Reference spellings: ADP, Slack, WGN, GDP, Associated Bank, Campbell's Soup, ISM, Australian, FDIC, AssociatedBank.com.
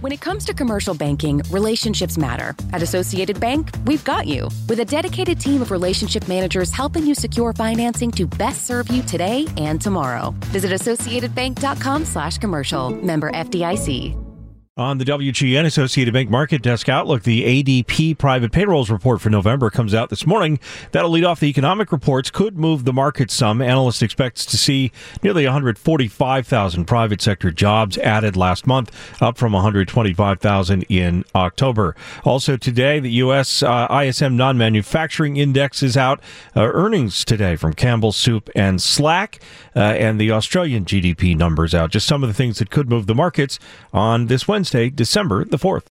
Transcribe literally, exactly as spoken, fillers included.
When it comes to commercial banking, relationships matter. At Associated Bank, we've got you. With a dedicated team of relationship managers helping you secure financing to best serve you today and tomorrow. Visit AssociatedBank.com slash commercial. Member F D I C. On the W G N Associated Bank Market Desk Outlook, the A D P private payrolls report for November comes out this morning. That'll lead off the economic reports, could move the market some. Analysts expect to see nearly one hundred forty-five thousand private sector jobs added last month, up from one hundred twenty-five thousand in October. Also today, the U S Uh, I S M non-manufacturing index is out. Uh, earnings today from Campbell's Soup and Slack, uh, and the Australian G D P numbers out. Just some of the things that could move the markets on this Wednesday. Wednesday, December the fourth.